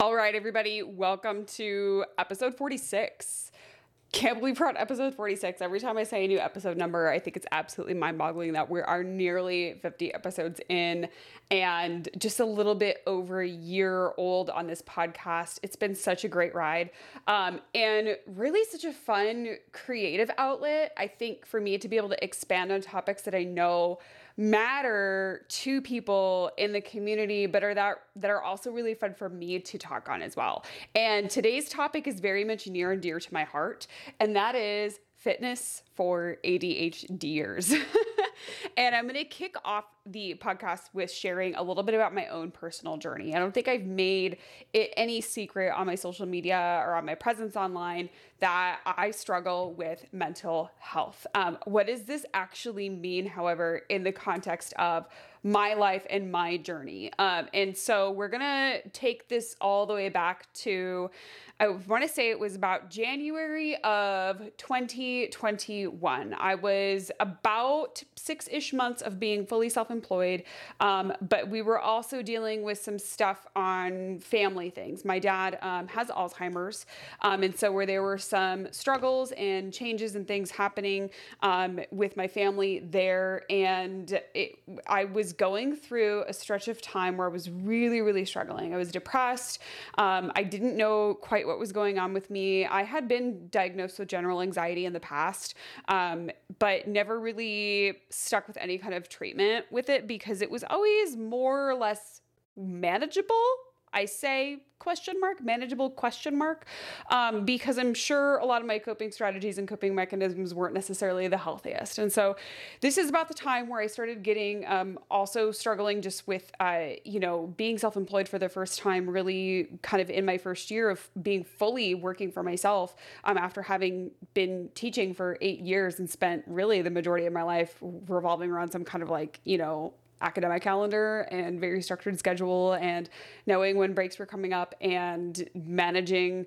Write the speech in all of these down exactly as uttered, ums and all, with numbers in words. All right, everybody, welcome to episode forty-six. Can't believe we're on episode forty-six. Every time I say a new episode number, I think it's absolutely mind-boggling that we are nearly fifty episodes in and just a little bit over a year old on this podcast. It's been such a great ride um, and really such a fun creative outlet, I think, for me to be able to expand on topics that I know matter to people in the community, but are that that are also really fun for me to talk on as well. And today's topic is very much near and dear to my heart, and that is fitness for ADHDers. And I'm going to kick off the podcast with sharing a little bit about my own personal journey. I don't think I've made it any secret on my social media or on my presence online that I struggle with mental health. Um, what does this actually mean, however, in the context of my life and my journey? Um, and so we're going to take this all the way back to, I want to say it was about January of twenty twenty-one. I was about six-ish months of being fully self-employed, um, but we were also dealing with some stuff on family things. My dad um, has Alzheimer's, um, and so where there were some struggles and changes and things happening um, with my family there, and it, I was going through a stretch of time where I was really, really struggling. I was depressed. Um, I didn't know quite what was going on with me. I had been diagnosed with general anxiety in the past, um, but never really stuck with any kind of treatment with it because it was always more or less manageable. I say question mark, manageable question mark, um, because I'm sure a lot of my coping strategies and coping mechanisms weren't necessarily the healthiest. And so this is about the time where I started getting um, also struggling just with, uh, you know, being self-employed for the first time, really kind of in my first year of being fully working for myself um, after having been teaching for eight years and spent really the majority of my life revolving around some kind of like, you know, academic calendar and very structured schedule and knowing when breaks were coming up and managing,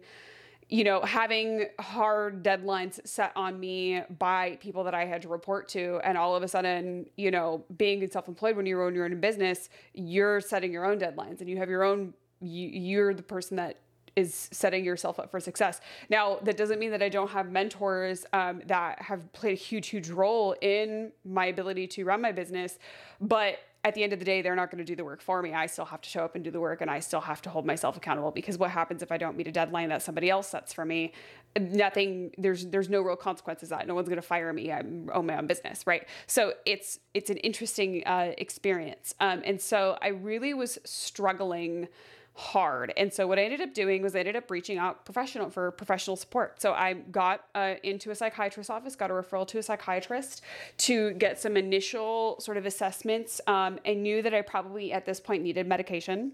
you know, having hard deadlines set on me by people that I had to report to. And all of a sudden, you know, being self-employed when you're on your own business, you're setting your own deadlines and you have your own, you're the person that is setting yourself up for success. Now, that doesn't mean that I don't have mentors um, that have played a huge, huge role in my ability to run my business, but at the end of the day, they're not going to do the work for me. I still have to show up and do the work, and I still have to hold myself accountable because what happens if I don't meet a deadline that somebody else sets for me? Nothing, there's there's no real consequences to that. No one's going to fire me. I own my own business, right? So it's it's an interesting uh, experience. Um, and so I really was struggling hard. And so what I ended up doing was I ended up reaching out professional for professional support. So I got uh, into a psychiatrist's office, got a referral to a psychiatrist to get some initial sort of assessments. Um, and knew that I probably at this point needed medication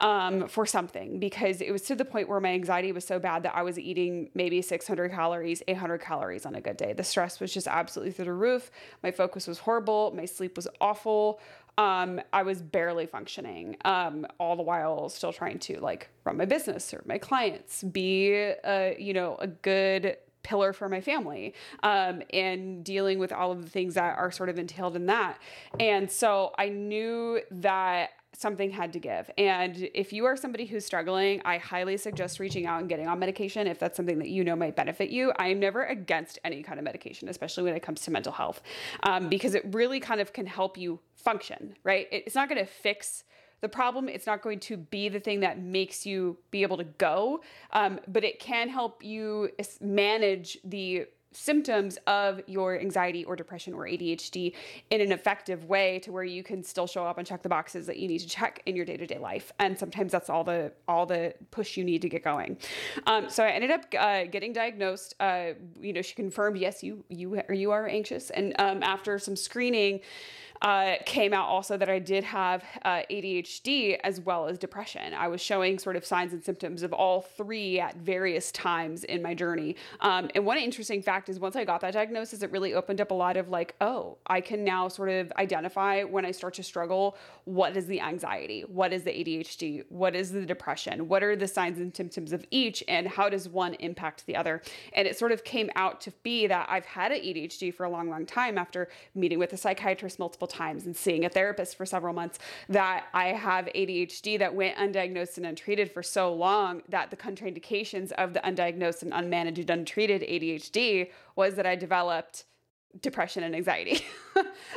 um, for something because it was to the point where my anxiety was so bad that I was eating maybe six hundred calories, eight hundred calories on a good day. The stress was just absolutely through the roof. My focus was horrible. My sleep was awful. Um, I was barely functioning, um, all the while still trying to like run my business, serve my clients, be a, you know, a good pillar for my family, um, and dealing with all of the things that are sort of entailed in that. And so I knew that something had to give. And if you are somebody who's struggling, I highly suggest reaching out and getting on medication if that's something that you know might benefit you. I am never against any kind of medication, especially when it comes to mental health, um, because it really kind of can help you function, right? It's not going to fix the problem. It's not going to be the thing that makes you be able to go, um, but it can help you manage the symptoms of your anxiety or depression or A D H D in an effective way to where you can still show up and check the boxes that you need to check in your day-to-day life. And sometimes that's all the, all the push you need to get going. Um, so I ended up uh, getting diagnosed. Uh, you know, she confirmed, yes, you, you, you are anxious. And um, after some screening, uh, came out also that I did have uh, A D H D as well as depression. I was showing sort of signs and symptoms of all three at various times in my journey. Um, and one interesting fact is once I got that diagnosis, it really opened up a lot of like, oh, I can now sort of identify when I start to struggle, what is the anxiety? What is the A D H D? What is the depression? What are the signs and symptoms of each? And how does one impact the other? And it sort of came out to be that I've had an A D H D for a long, long time after meeting with a psychiatrist multiple times and seeing a therapist for several months, that I have A D H D that went undiagnosed and untreated for so long that the contraindications of the undiagnosed and unmanaged, untreated A D H D was that I developed depression and anxiety.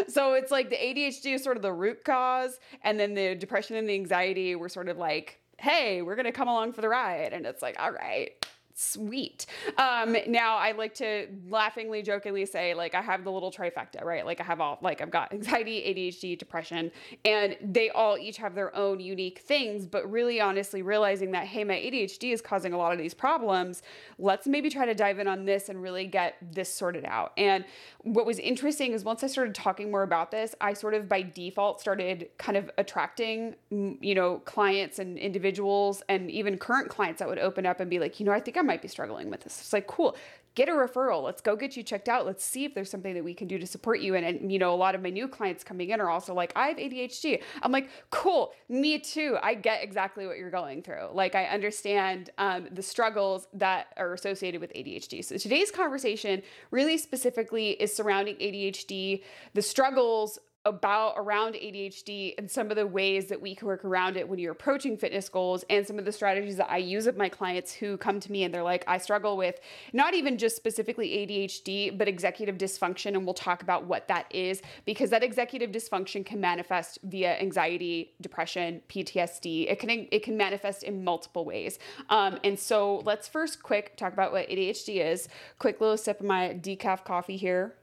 So it's like the A D H D is sort of the root cause. And then the depression and the anxiety were sort of like, hey, we're going to come along for the ride. And it's like, all right, sweet. Um, now I like to laughingly, jokingly say, like, I have the little trifecta, right? Like I have all, like I've got anxiety, A D H D, depression, and they all each have their own unique things, but really honestly realizing that, hey, my A D H D is causing a lot of these problems. Let's maybe try to dive in on this and really get this sorted out. And what was interesting is once I started talking more about this, I sort of by default started kind of attracting, you know, clients and individuals and even current clients that would open up and be like, you know, I think I'm might be struggling with this. It's like, cool, get a referral. Let's go get you checked out. Let's see if there's something that we can do to support you. And, and you know, a lot of my new clients coming in are also like, I have A D H D. I'm like, cool, me too. I get exactly what you're going through. Like I understand um, the struggles that are associated with A D H D. So today's conversation really specifically is surrounding A D H D, the struggles about around A D H D and some of the ways that we can work around it when you're approaching fitness goals and some of the strategies that I use with my clients who come to me and they're like, I struggle with not even just specifically A D H D, but executive dysfunction. And we'll talk about what that is, because that executive dysfunction can manifest via anxiety, depression, P T S D. It can, it can manifest in multiple ways. Um, and so let's first quick talk about what A D H D is. Quick little sip of my decaf coffee here.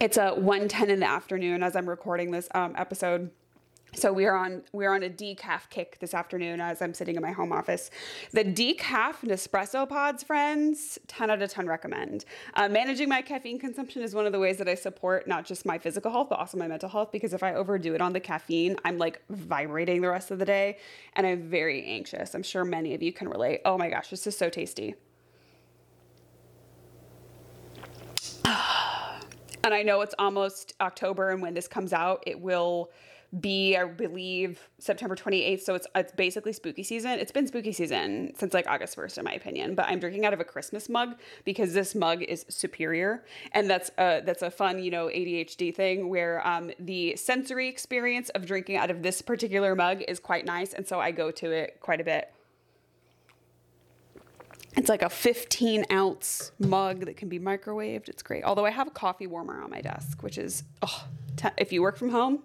It's a one ten in the afternoon as I'm recording this um, episode. So we are on we are on a decaf kick this afternoon as I'm sitting in my home office. The decaf Nespresso pods, friends, ten out of ten recommend. Uh, managing my caffeine consumption is one of the ways that I support not just my physical health, but also my mental health, because if I overdo it on the caffeine, I'm like vibrating the rest of the day and I'm very anxious. I'm sure many of you can relate. Oh my gosh, this is so tasty. And I know it's almost October, and when this comes out, it will be, I believe, September twenty-eighth. So it's it's basically spooky season. It's been spooky season since like August first, in my opinion. But I'm drinking out of a Christmas mug because this mug is superior, and that's a that's a fun, you know, A D H D thing where um, the sensory experience of drinking out of this particular mug is quite nice, and so I go to it quite a bit. It's like a fifteen ounce mug that can be microwaved. It's great. Although I have a coffee warmer on my desk, which is, oh, t- if you work from home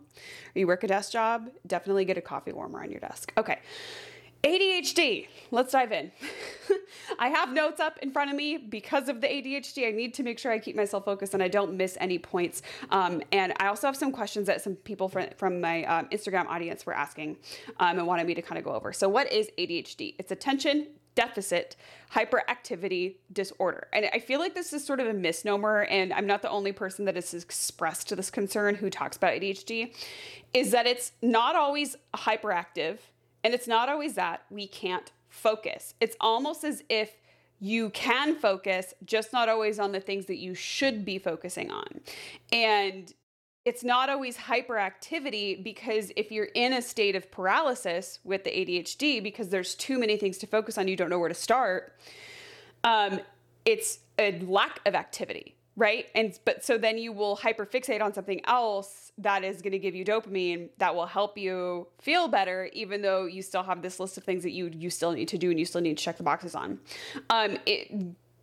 or you work a desk job, definitely get a coffee warmer on your desk. Okay. A D H D. Let's dive in. I have notes up in front of me because of the A D H D. I need to make sure I keep myself focused and I don't miss any points. Um, and I also have some questions that some people from, from my um, Instagram audience were asking um, and wanted me to kind of go over. So what is A D H D? It's attention deficit hyperactivity disorder. And I feel like this is sort of a misnomer, and I'm not the only person that has expressed to this concern who talks about A D H D, is that it's not always hyperactive and it's not always that we can't focus. It's almost as if you can focus, just not always on the things that you should be focusing on. And it's not always hyperactivity, because if you're in a state of paralysis with the A D H D, because there's too many things to focus on, you don't know where to start. Um, it's a lack of activity, right? And, but so then you will hyperfixate on something else that is going to give you dopamine that will help you feel better, even though you still have this list of things that you, you still need to do and you still need to check the boxes on. Um, it,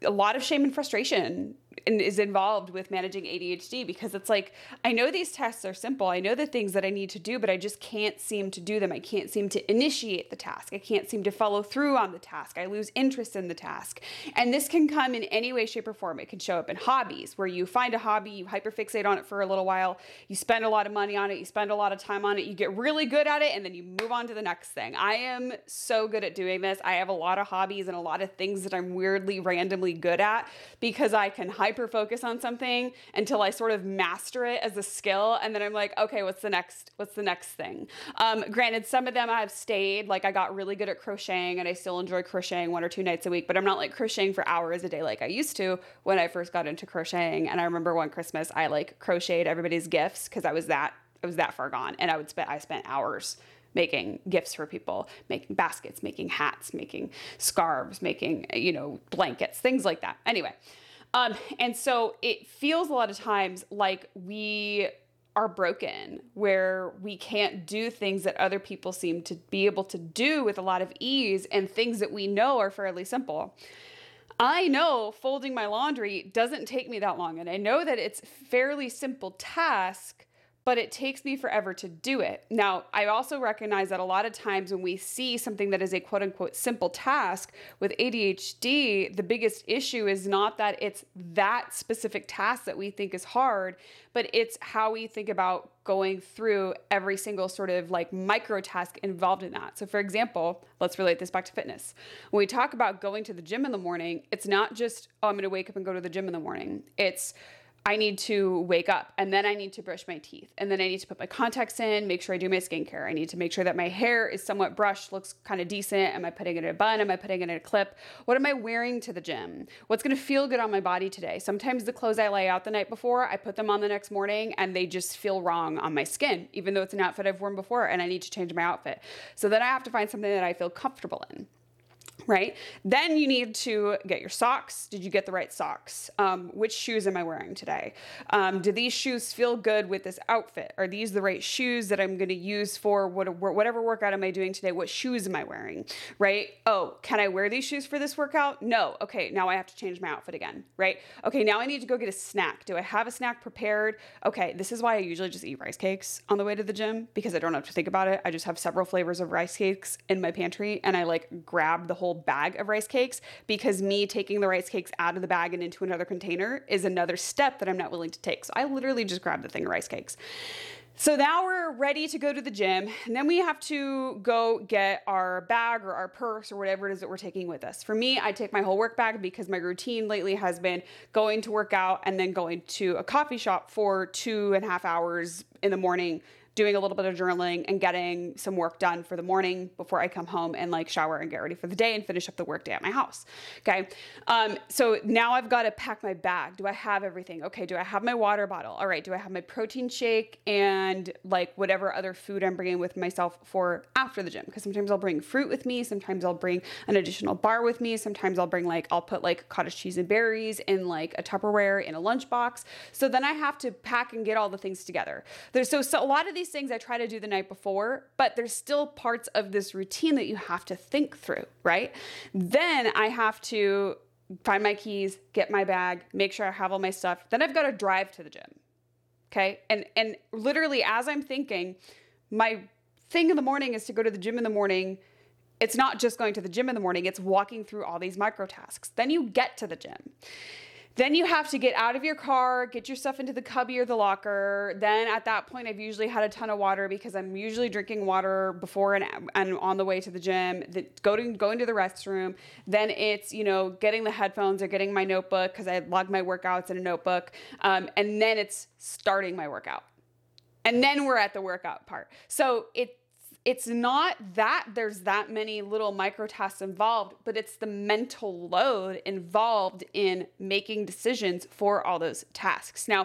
a lot of shame and frustration is involved with managing A D H D, because it's like, I know these tests are simple. I know the things that I need to do, but I just can't seem to do them. I can't seem to initiate the task. I can't seem to follow through on the task. I lose interest in the task. And this can come in any way, shape, or form. It can show up in hobbies, where you find a hobby, you hyperfixate on it for a little while, you spend a lot of money on it, you spend a lot of time on it, you get really good at it, and then you move on to the next thing. I am so good at doing this. I have a lot of hobbies and a lot of things that I'm weirdly, randomly good at, because I can hyperfixate hyper focus on something until I sort of master it as a skill. And then I'm like, okay, what's the next, what's the next thing? Um, granted, some of them I've stayed, like I got really good at crocheting and I still enjoy crocheting one or two nights a week, but I'm not like crocheting for hours a day like I used to when I first got into crocheting. And I remember one Christmas I like crocheted everybody's gifts because I was that, I was that far gone. And I would spend, I spent hours making gifts for people, making baskets, making hats, making scarves, making, you know, blankets, things like that. Anyway. Um, and so it feels a lot of times like we are broken, where we can't do things that other people seem to be able to do with a lot of ease and things that we know are fairly simple. I know folding my laundry doesn't take me that long. And I know that it's a fairly simple task, but it takes me forever to do it. Now, I also recognize that a lot of times when we see something that is a quote unquote simple task with A D H D, the biggest issue is not that it's that specific task that we think is hard, but it's how we think about going through every single sort of like micro task involved in that. So for example, let's relate this back to fitness. When we talk about going to the gym in the morning, it's not just, oh, I'm going to wake up and go to the gym in the morning. It's I need to wake up and then I need to brush my teeth and then I need to put my contacts in, make sure I do my skincare. I need to make sure that my hair is somewhat brushed, looks kind of decent. Am I putting it in a bun? Am I putting it in a clip? What am I wearing to the gym? What's going to feel good on my body today? Sometimes the clothes I lay out the night before, I put them on the next morning and they just feel wrong on my skin, even though it's an outfit I've worn before and I need to change my outfit. So then I have to find something that I feel comfortable in. Right? Then you need to get your socks. Did you get the right socks? Um, which shoes am I wearing today? Um, do these shoes feel good with this outfit? Are these the right shoes that I'm going to use for what, whatever workout am I doing today? What shoes am I wearing? Right? Oh, can I wear these shoes for this workout? No. Okay. Now I have to change my outfit again. Right? Okay. Now I need to go get a snack. Do I have a snack prepared? Okay. This is why I usually just eat rice cakes on the way to the gym because I don't have to think about it. I just have several flavors of rice cakes in my pantry and I like grab the whole bag of rice cakes because me taking the rice cakes out of the bag and into another container is another step that I'm not willing to take. So I literally just grab the thing of rice cakes. So now we're ready to go to the gym, and then we have to go get our bag or our purse or whatever it is that we're taking with us. For me, I take my whole work bag because my routine lately has been going to work out and then going to a coffee shop for two and a half hours in the morning, doing a little bit of journaling and getting some work done for the morning before I come home and like shower and get ready for the day and finish up the work day at my house. Okay. Um, so now I've got to pack my bag. Do I have everything? Okay. Do I have my water bottle? All right. Do I have my protein shake and like whatever other food I'm bringing with myself for after the gym? Because sometimes I'll bring fruit with me. Sometimes I'll bring an additional bar with me. Sometimes I'll bring like, I'll put like cottage cheese and berries in like a Tupperware in a lunchbox. So then I have to pack and get all the things together. There's so, so a lot of these things I try to do the night before, but there's still parts of this routine that you have to think through, right? Then I have to find my keys, get my bag, make sure I have all my stuff. Then I've got to drive to the gym. Okay. And, and literally as I'm thinking, my thing in the morning is to go to the gym in the morning. It's not just going to the gym in the morning. It's walking through all these micro tasks. Then you get to the gym. Then you have to get out of your car, get your stuff into the cubby or the locker. Then at that point, I've usually had a ton of water because I'm usually drinking water before and, and on the way to the gym, the, go to, going to the restroom. Then it's, you know, getting the headphones or getting my notebook because I log my workouts in a notebook. Um, and then it's starting my workout. And then we're at the workout part. So it It's not that there's that many little micro tasks involved, but it's the mental load involved in making decisions for all those tasks. Now,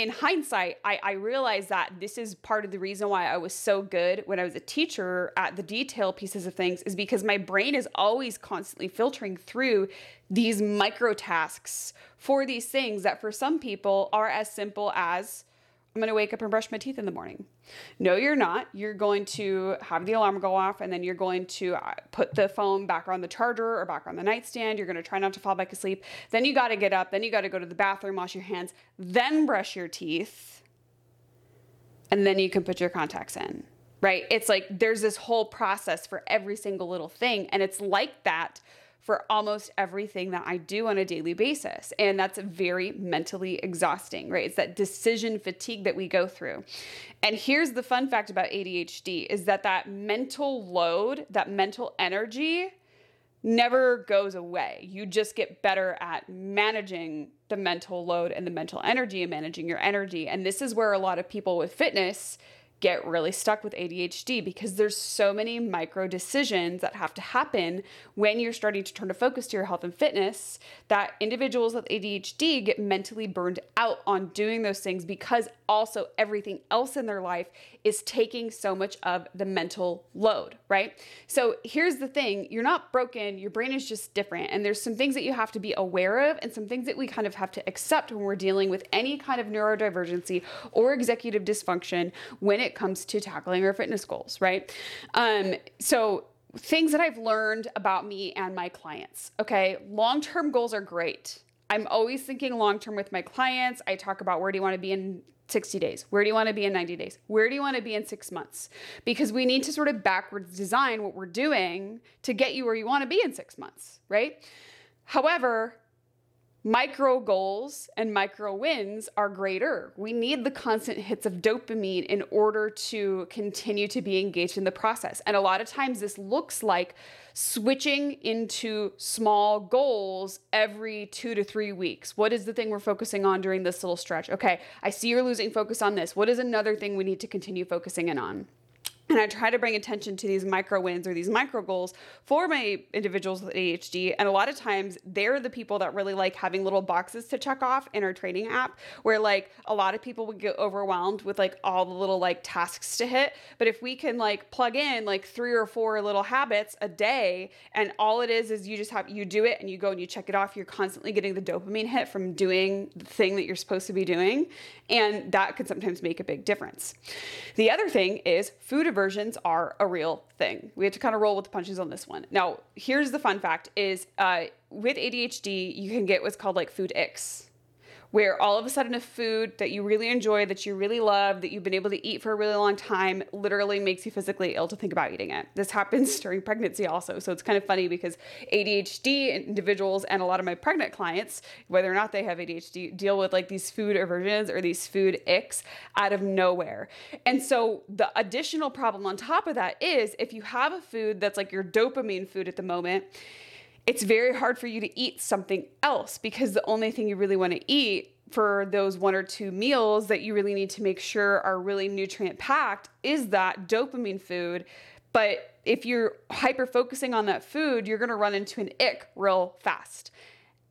in hindsight, I, I realized that this is part of the reason why I was so good when I was a teacher at the detail pieces of things is because my brain is always constantly filtering through these micro tasks for these things that for some people are as simple as I'm going to wake up and brush my teeth in the morning. No, you're not. You're going to have the alarm go off and then you're going to put the phone back on the charger or back on the nightstand. You're going to try not to fall back asleep. Then you got to get up. Then you got to go to the bathroom, wash your hands, then brush your teeth. And then you can put your contacts in, right? It's like there's this whole process for every single little thing. And it's like that for almost everything that I do on a daily basis. And that's very mentally exhausting, right? It's that decision fatigue that we go through. And here's the fun fact about A D H D is that that mental load, that mental energy never goes away. You just get better at managing the mental load and the mental energy and managing your energy. And this is where a lot of people with fitness get really stuck with A D H D, because there's so many micro decisions that have to happen when you're starting to turn a focus to your health and fitness, that individuals with A D H D get mentally burned out on doing those things, because also everything else in their life is taking so much of the mental load, right? So here's the thing. You're not broken. Your brain is just different. And there's some things that you have to be aware of and some things that we kind of have to accept when we're dealing with any kind of neurodivergency or executive dysfunction when it comes to tackling our fitness goals, right? Um, so things that I've learned about me and my clients, okay? Long-term goals are great. I'm always thinking long-term with my clients. I talk about, where do you want to be in sixty days? Where do you want to be in ninety days? Where do you want to be in six months? Because we need to sort of backwards design what we're doing to get you where you want to be in six months, right? However, micro goals and micro wins are greater. We need the constant hits of dopamine in order to continue to be engaged in the process. And a lot of times this looks like switching into small goals every two to three weeks. What is the thing we're focusing on during this little stretch? Okay, I see you're losing focus on this. What is another thing we need to continue focusing in on? And I try to bring attention to these micro wins or these micro goals for my individuals with A D H D. And a lot of times they're the people that really like having little boxes to check off in our training app, where like a lot of people would get overwhelmed with like all the little like tasks to hit. But if we can like plug in like three or four little habits a day, and all it is is you just have, you do it and you go and you check it off, you're constantly getting the dopamine hit from doing the thing that you're supposed to be doing. And that can sometimes make a big difference. The other thing is food aversion. Versions are a real thing. We have to kind of roll with the punches on this one. Now, here's the fun fact is uh, with A D H D, you can get what's called like food icks, where all of a sudden a food that you really enjoy, that you really love, that you've been able to eat for a really long time, literally makes you physically ill to think about eating it. This happens during pregnancy also. So it's kind of funny because A D H D individuals and a lot of my pregnant clients, whether or not they have A D H D, deal with like these food aversions or these food icks out of nowhere. And so the additional problem on top of that is, if you have a food that's like your dopamine food at the moment, it's very hard for you to eat something else, because the only thing you really want to eat for those one or two meals that you really need to make sure are really nutrient packed is that dopamine food. But if you're hyper focusing on that food, you're going to run into an ick real fast.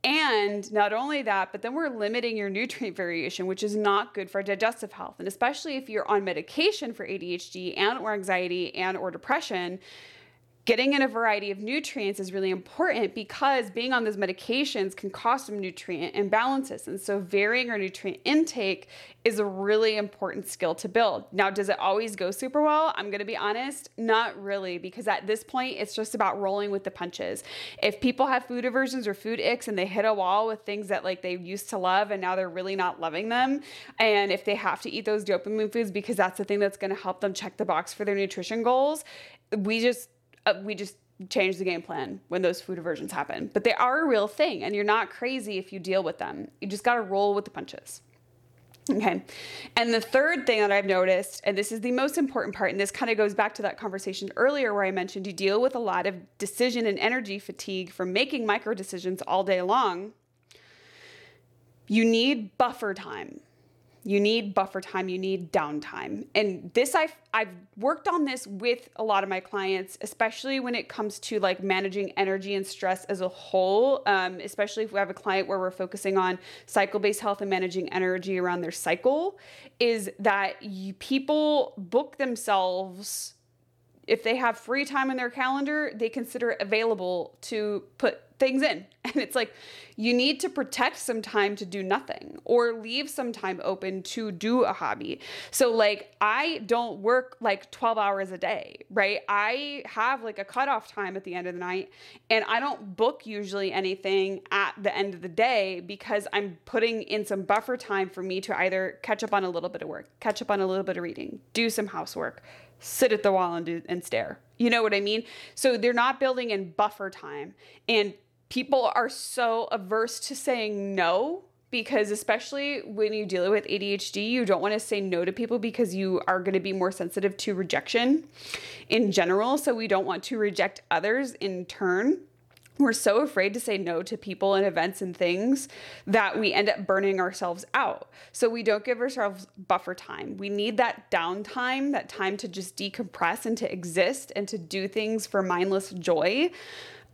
And not only that, but then we're limiting your nutrient variation, which is not good for digestive health. And especially if you're on medication for A D H D and or anxiety and or depression, getting in a variety of nutrients is really important, because being on those medications can cause some nutrient imbalances. And so varying our nutrient intake is a really important skill to build. Now, does it always go super well? I'm going to be honest, not really, because at this point, it's just about rolling with the punches. If people have food aversions or food icks and they hit a wall with things that like they used to love and now they're really not loving them, and if they have to eat those dopamine foods because that's the thing that's going to help them check the box for their nutrition goals, we just... Uh, we just change the game plan when those food aversions happen. But they are a real thing, and you're not crazy if you deal with them. You just got to roll with the punches. Okay. And the third thing that I've noticed, and this is the most important part, and this kind of goes back to that conversation earlier where I mentioned you deal with a lot of decision and energy fatigue from making micro decisions all day long. You need buffer time. You need buffer time, you need downtime. And this, I've, I've worked on this with a lot of my clients, especially when it comes to like managing energy and stress as a whole, um, especially if we have a client where we're focusing on cycle-based health and managing energy around their cycle, is that you, people book themselves, if they have free time in their calendar, they consider it available to put things in. And it's like, you need to protect some time to do nothing or leave some time open to do a hobby. So like, I don't work like twelve hours a day, right? I have like a cutoff time at the end of the night, and I don't book usually anything at the end of the day, because I'm putting in some buffer time for me to either catch up on a little bit of work, catch up on a little bit of reading, do some housework, sit at the wall and do, and stare. You know what I mean? So they're not building in buffer time. And people are so averse to saying no, because especially when you deal with A D H D, you don't want to say no to people, because you are going to be more sensitive to rejection in general. So we don't want to reject others in turn. We're so afraid to say no to people and events and things that we end up burning ourselves out. So we don't give ourselves buffer time. We need that downtime, that time to just decompress and to exist and to do things for mindless joy.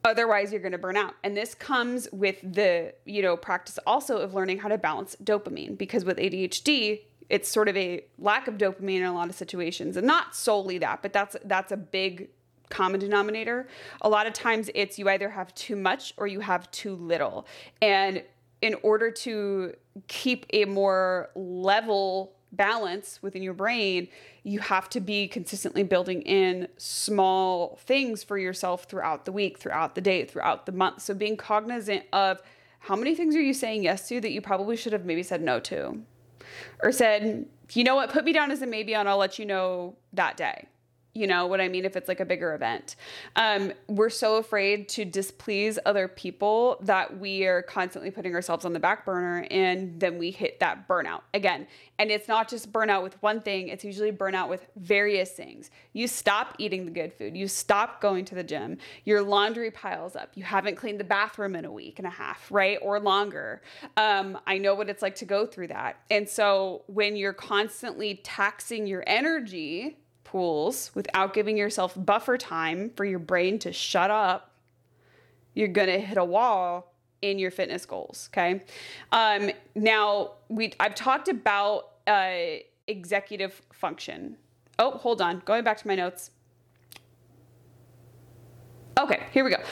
Otherwise, you're going to burn out. And this comes with the, you know, practice also of learning how to balance dopamine, because with A D H D, it's sort of a lack of dopamine in a lot of situations, and not solely that, but that's, that's a big common denominator. A lot of times it's you either have too much or you have too little. And in order to keep a more level balance within your brain, you have to be consistently building in small things for yourself throughout the week, throughout the day, throughout the month. So being cognizant of how many things are you saying yes to that you probably should have maybe said no to, or said, you know what, put me down as a maybe and I'll let you know that day. You know what I mean? If it's like a bigger event, um, we're so afraid to displease other people that we are constantly putting ourselves on the back burner, and then we hit that burnout again. And it's not just burnout with one thing. It's usually burnout with various things. You stop eating the good food. You stop going to the gym. Your laundry piles up. You haven't cleaned the bathroom in a week and a half, right? Or longer. Um, I know what it's like to go through that. And so when you're constantly taxing your energy pools without giving yourself buffer time for your brain to shut up, you're going to hit a wall in your fitness goals. Okay. Um, now we, I've talked about, uh, executive function. Oh, hold on. Going back to my notes. Okay, here we go.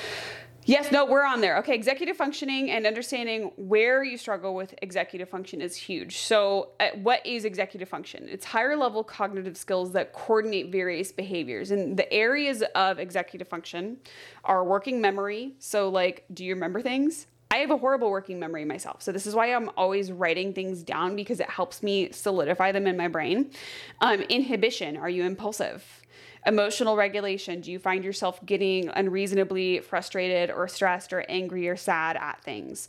Yes, no, we're on there. Okay, executive functioning and understanding where you struggle with executive function is huge. So uh, what is executive function? It's higher level cognitive skills that coordinate various behaviors. And the areas of executive function are working memory. So like, do you remember things? I have a horrible working memory myself. So this is why I'm always writing things down, because it helps me solidify them in my brain. Um, inhibition, are you impulsive? Emotional regulation. Do you find yourself getting unreasonably frustrated or stressed or angry or sad at things?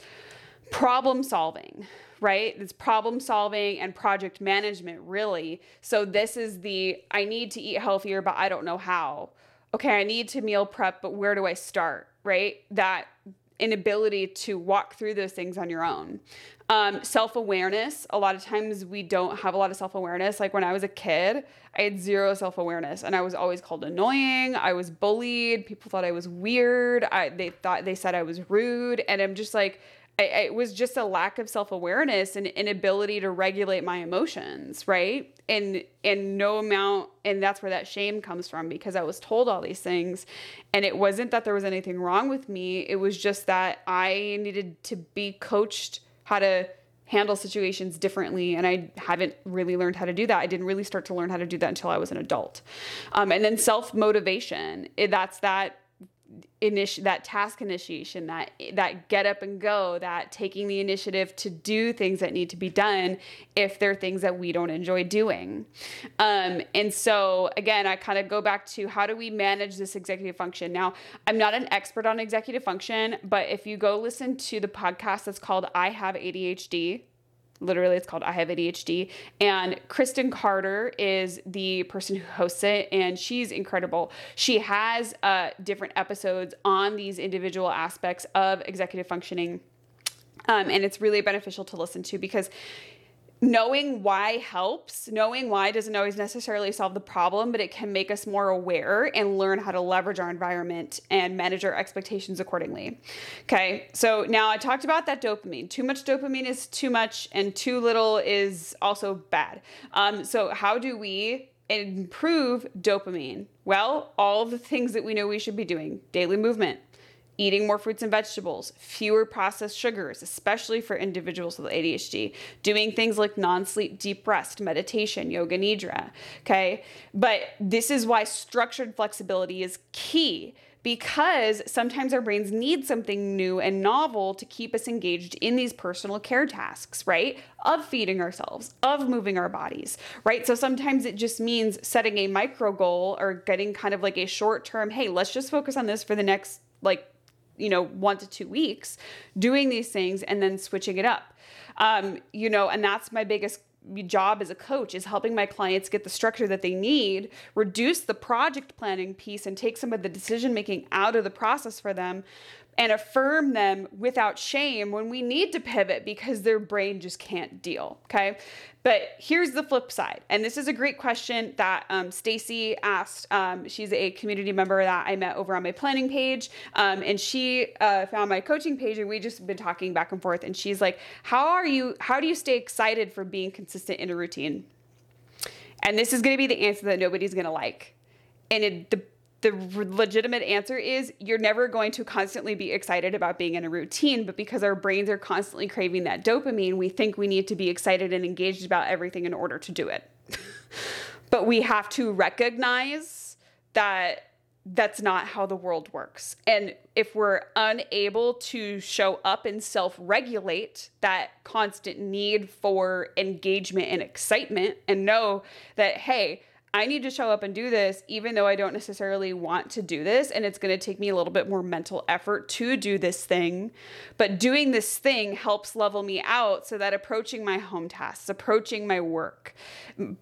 Problem solving, right? It's problem solving and project management, really. So this is the, I need to eat healthier, but I don't know how. Okay, I need to meal prep, but where do I start, right? That inability to walk through those things on your own. Um, self-awareness. A lot of times we don't have a lot of self-awareness. Like when I was a kid, I had zero self-awareness and I was always called annoying. I was bullied. People thought I was weird. I, they thought they said I was rude. And I'm just like, I, it was just a lack of self-awareness and inability to regulate my emotions. Right. And, and no amount. And that's where that shame comes from, because I was told all these things, and it wasn't that there was anything wrong with me. It was just that I needed to be coached how to handle situations differently. And I haven't really learned how to do that. I didn't really start to learn how to do that until I was an adult. Um, and then self-motivation, that's that initi- that task initiation, that, that get up and go, that taking the initiative to do things that need to be done if they're things that we don't enjoy doing. Um, and so again, I kind of go back to, how do we manage this executive function? Now, I'm not an expert on executive function, but if you go listen to the podcast that's called I Have A D H D, literally it's called I Have A D H D, and Kristen Carter is the person who hosts it, and she's incredible. She has uh, different episodes on these individual aspects of executive functioning, um, and it's really beneficial to listen to, because knowing why helps. Knowing why doesn't always necessarily solve the problem, but it can make us more aware and learn how to leverage our environment and manage our expectations accordingly. Okay, so now I talked about that dopamine. Too much dopamine is too much, and too little is also bad. Um, so how do we improve dopamine? Well, all the things that we know we should be doing: daily movement, eating more fruits and vegetables, fewer processed sugars, especially for individuals with A D H D, doing things like non-sleep, deep rest, meditation, yoga nidra, okay? But this is why structured flexibility is key, because sometimes our brains need something new and novel to keep us engaged in these personal care tasks, right? Of feeding ourselves, of moving our bodies, right? So sometimes it just means setting a micro goal, or getting kind of like a short-term, hey, let's just focus on this for the next, like, you know, one to two weeks doing these things, and then switching it up. Um, you know, and that's my biggest job as a coach, is helping my clients get the structure that they need, reduce the project planning piece, and take some of the decision making out of the process for them, and affirm them without shame when we need to pivot because their brain just can't deal. Okay. But here's the flip side. And this is a great question that um, Stacy asked. Um, she's a community member that I met over on my planning page. Um, and she uh, found my coaching page, and we just been talking back and forth. And she's like, how are you, how do you stay excited for being consistent in a routine? And this is going to be the answer that nobody's going to like. And it, the The legitimate answer is you're never going to constantly be excited about being in a routine, but because our brains are constantly craving that dopamine, we think we need to be excited and engaged about everything in order to do it. But we have to recognize that that's not how the world works. And if we're unable to show up and self-regulate that constant need for engagement and excitement and know that, hey, I need to show up and do this, even though I don't necessarily want to do this. And it's going to take me a little bit more mental effort to do this thing. But doing this thing helps level me out so that approaching my home tasks, approaching my work,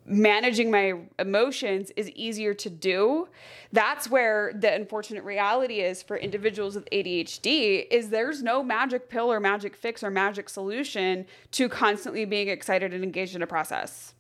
managing my emotions is easier to do. That's where the unfortunate reality is for individuals with A D H D is there's no magic pill or magic fix or magic solution to constantly being excited and engaged in a process.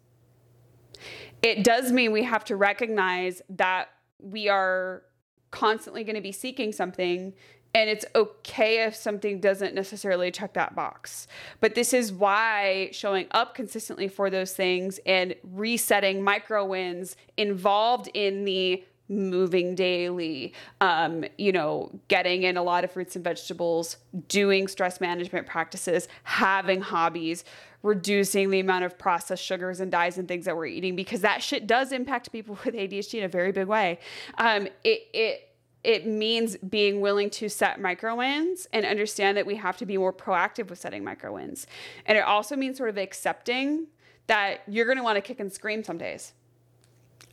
It does mean we have to recognize that we are constantly going to be seeking something, and it's okay if something doesn't necessarily check that box. But this is why showing up consistently for those things and resetting micro wins involved in the moving daily, um, you know, getting in a lot of fruits and vegetables, doing stress management practices, having hobbies, reducing the amount of processed sugars and dyes and things that we're eating, because that shit does impact people with A D H D in a very big way. Um, it, it, it means being willing to set micro wins and understand that we have to be more proactive with setting micro wins. And it also means sort of accepting that you're going to want to kick and scream some days.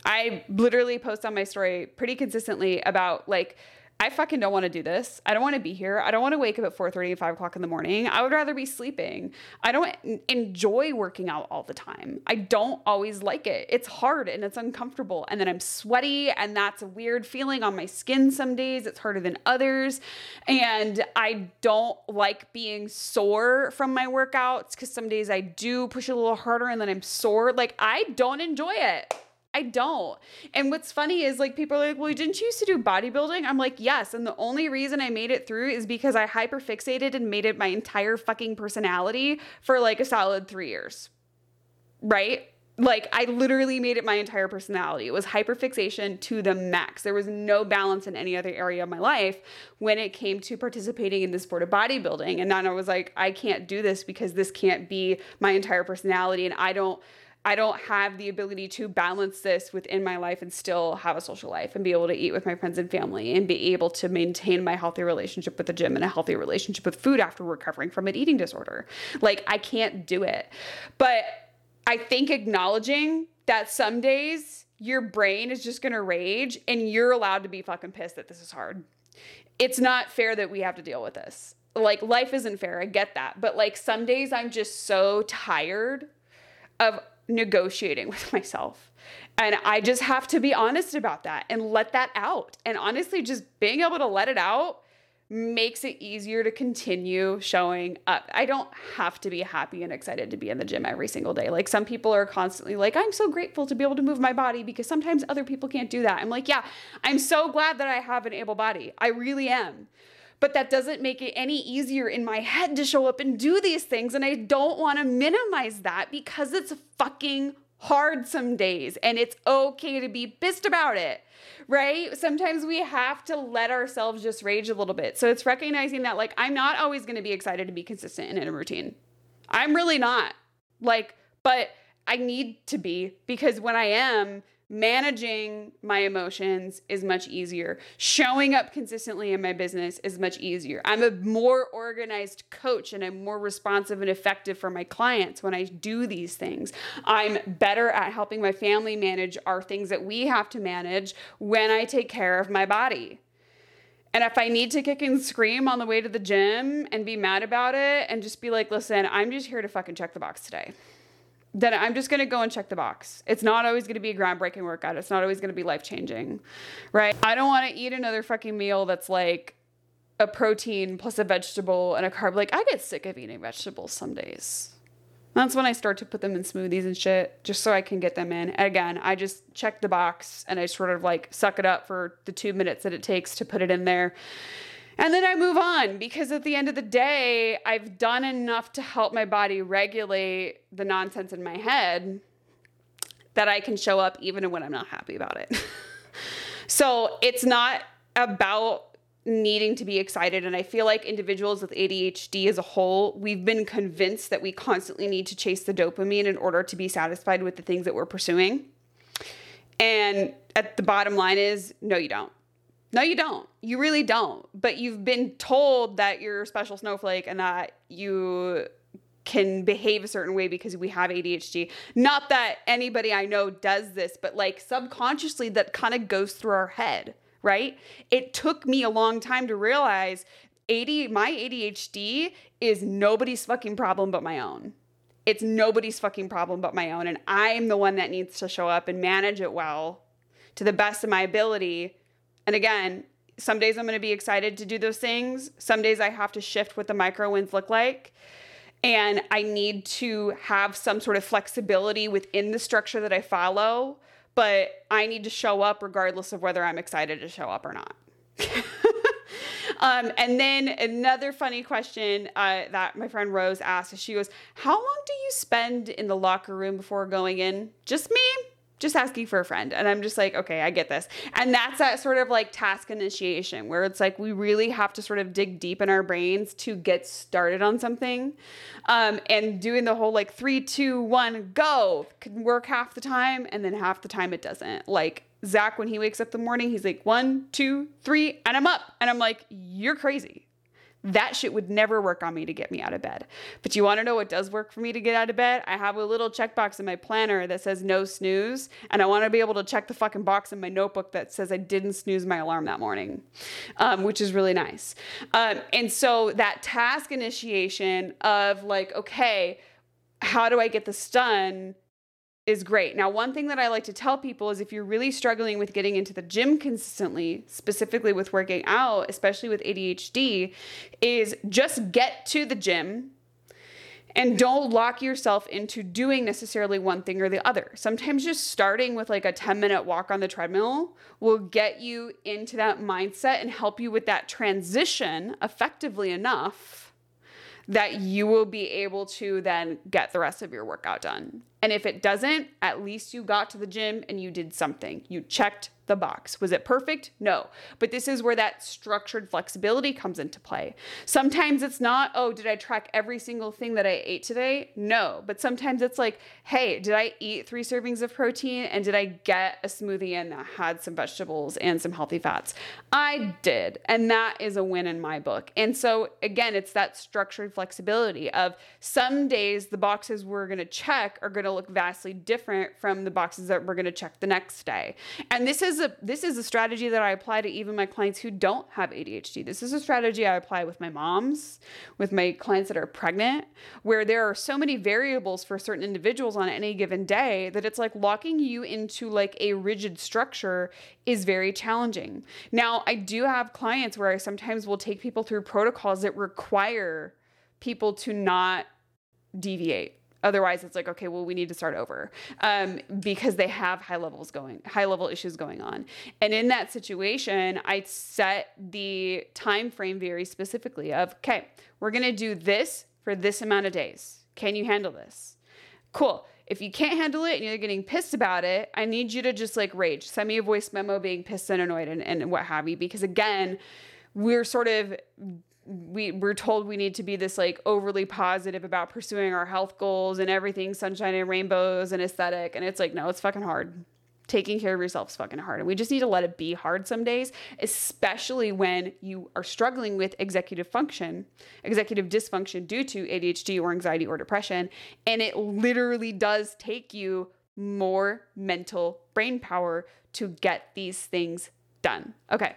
I literally post on my story pretty consistently about like, I fucking don't want to do this. I don't want to be here. I don't want to wake up at four thirty and five o'clock in the morning. I would rather be sleeping. I don't enjoy working out all the time. I don't always like it. It's hard and it's uncomfortable. And then I'm sweaty, and that's a weird feeling on my skin some days. It's harder than others. And I don't like being sore from my workouts because some days I do push a little harder and then I'm sore. Like, I don't enjoy it. I don't. And what's funny is like people are like, well, didn't you used to do bodybuilding? I'm like, yes. And the only reason I made it through is because I hyperfixated and made it my entire fucking personality for like a solid three years. Right? Like I literally made it my entire personality. It was hyperfixation to the max. There was no balance in any other area of my life when it came to participating in the sport of bodybuilding. And then I was like, I can't do this because this can't be my entire personality. And I don't I don't have the ability to balance this within my life and still have a social life and be able to eat with my friends and family and be able to maintain my healthy relationship with the gym and a healthy relationship with food after recovering from an eating disorder. Like, I can't do it. But I think acknowledging that some days your brain is just going to rage and you're allowed to be fucking pissed that this is hard. It's not fair that we have to deal with this. Like, life isn't fair. I get that. But like, some days I'm just so tired of negotiating with myself. And I just have to be honest about that and let that out. And honestly, just being able to let it out makes it easier to continue showing up. I don't have to be happy and excited to be in the gym every single day. Like, some people are constantly like, I'm so grateful to be able to move my body because sometimes other people can't do that. I'm like, yeah, I'm so glad that I have an able body. I really am. But that doesn't make it any easier in my head to show up and do these things. And I don't want to minimize that because it's fucking hard some days and it's okay to be pissed about it, right? Sometimes we have to let ourselves just rage a little bit. So it's recognizing that, like, I'm not always going to be excited to be consistent and in a routine. I'm really not. Like, but I need to be, because when I am, managing my emotions is much easier. Showing up consistently in my business is much easier. I'm a more organized coach and I'm more responsive and effective for my clients when I do these things. I'm better at helping my family manage our things that we have to manage when I take care of my body. And if I need to kick and scream on the way to the gym and be mad about it and just be like, listen, I'm just here to fucking check the box today. Then I'm just going to go and check the box. It's not always going to be a groundbreaking workout. It's not always going to be life-changing, right? I don't want to eat another fucking meal that's like a protein plus a vegetable and a carb. Like, I get sick of eating vegetables some days. That's when I start to put them in smoothies and shit, just so I can get them in. And again, I just check the box and I sort of like suck it up for the two minutes that it takes to put it in there. And then I move on, because at the end of the day, I've done enough to help my body regulate the nonsense in my head that I can show up even when I'm not happy about it. So it's not about needing to be excited. And I feel like individuals with A D H D as a whole, we've been convinced that we constantly need to chase the dopamine in order to be satisfied with the things that we're pursuing. And at the bottom line is, no, you don't. No, you don't. You really don't. But you've been told that you're a special snowflake and that you can behave a certain way because we have A D H D. Not that anybody I know does this, but like subconsciously that kind of goes through our head, right? It took me a long time to realize A D, my A D H D is nobody's fucking problem but my own. It's nobody's fucking problem but my own. And I'm the one that needs to show up and manage it well to the best of my ability. And again, some days I'm going to be excited to do those things. Some days I have to shift what the micro wins look like. And I need to have some sort of flexibility within the structure that I follow. But I need to show up regardless of whether I'm excited to show up or not. um, and then another funny question uh, that my friend Rose asked. She goes, how long do you spend in the locker room before going in? Just me? Just asking for a friend. And I'm just like, okay, I get this. And that's that sort of like task initiation where it's like, we really have to sort of dig deep in our brains to get started on something. Um, and doing the whole like three, two, one, go can work half the time. And then half the time it doesn't. Like Zach, when he wakes up in the morning, he's like one, two, three, and I'm up. And I'm like, you're crazy. That shit would never work on me to get me out of bed. But you want to know what does work for me to get out of bed? I have a little checkbox in my planner that says no snooze. And I want to be able to check the fucking box in my notebook that says I didn't snooze my alarm that morning, um, which is really nice. Um, and so that task initiation of like, okay, how do I get this done is great. Now, one thing that I like to tell people is if you're really struggling with getting into the gym consistently, specifically with working out, especially with A D H D, is just get to the gym and don't lock yourself into doing necessarily one thing or the other. Sometimes just starting with like a ten minute walk on the treadmill will get you into that mindset and help you with that transition effectively enough that you will be able to then get the rest of your workout done. And if it doesn't, at least you got to the gym and you did something. You checked the box. Was it perfect? No. But this is where that structured flexibility comes into play. Sometimes it's not, oh, did I track every single thing that I ate today? No. But sometimes it's like, hey, did I eat three servings of protein? And did I get a smoothie in that had some vegetables and some healthy fats? I did. And that is a win in my book. And so again, it's that structured flexibility of some days the boxes we're going to check are going to look vastly different from the boxes that we're going to check the next day. And this is a this is a strategy that I apply to even my clients who don't have A D H D. This is a strategy I apply with my moms, with my clients that are pregnant, where there are so many variables for certain individuals on any given day that it's like locking you into like a rigid structure is very challenging. Now, I do have clients where I sometimes will take people through protocols that require people to not deviate. Otherwise, it's like, okay, well, we need to start over um, because they have high levels going, high level issues going on. And in that situation, I set the time frame very specifically of, okay, we're going to do this for this amount of days. Can you handle this? Cool. If you can't handle it and you're getting pissed about it, I need you to just like rage. Send me a voice memo being pissed and annoyed and, and what have you, because again, we're sort of... We we're told we need to be this like overly positive about pursuing our health goals and everything, sunshine and rainbows and aesthetic. And it's like, no, it's fucking hard. Taking care of yourself is fucking hard. And we just need to let it be hard some days, especially when you are struggling with executive function, executive dysfunction due to A D H D or anxiety or depression. And it literally does take you more mental brain power to get these things done. Okay.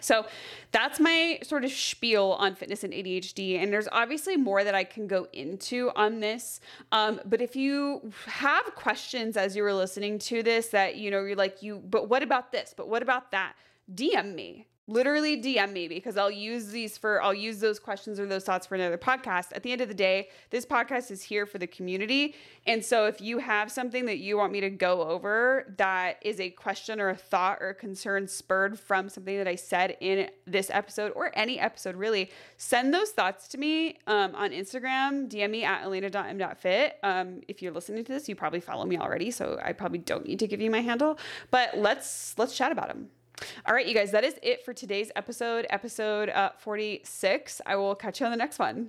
So that's my sort of spiel on fitness and A D H D. And there's obviously more that I can go into on this. Um, but if you have questions as you were listening to this that, you know, you're like, you, but what about this? But what about that? D M me. Literally D M me, because I'll use these for, I'll use those questions or those thoughts for another podcast. At the end of the day, this podcast is here for the community. And so if you have something that you want me to go over that is a question or a thought or a concern spurred from something that I said in this episode or any episode, really, send those thoughts to me um, on Instagram, D M me at elena dot m dot fit. Um, if you're listening to this, you probably follow me already, so I probably don't need to give you my handle, but let's, let's chat about them. All right, you guys, that is it for today's episode, episode uh, forty-six. I will catch you on the next one.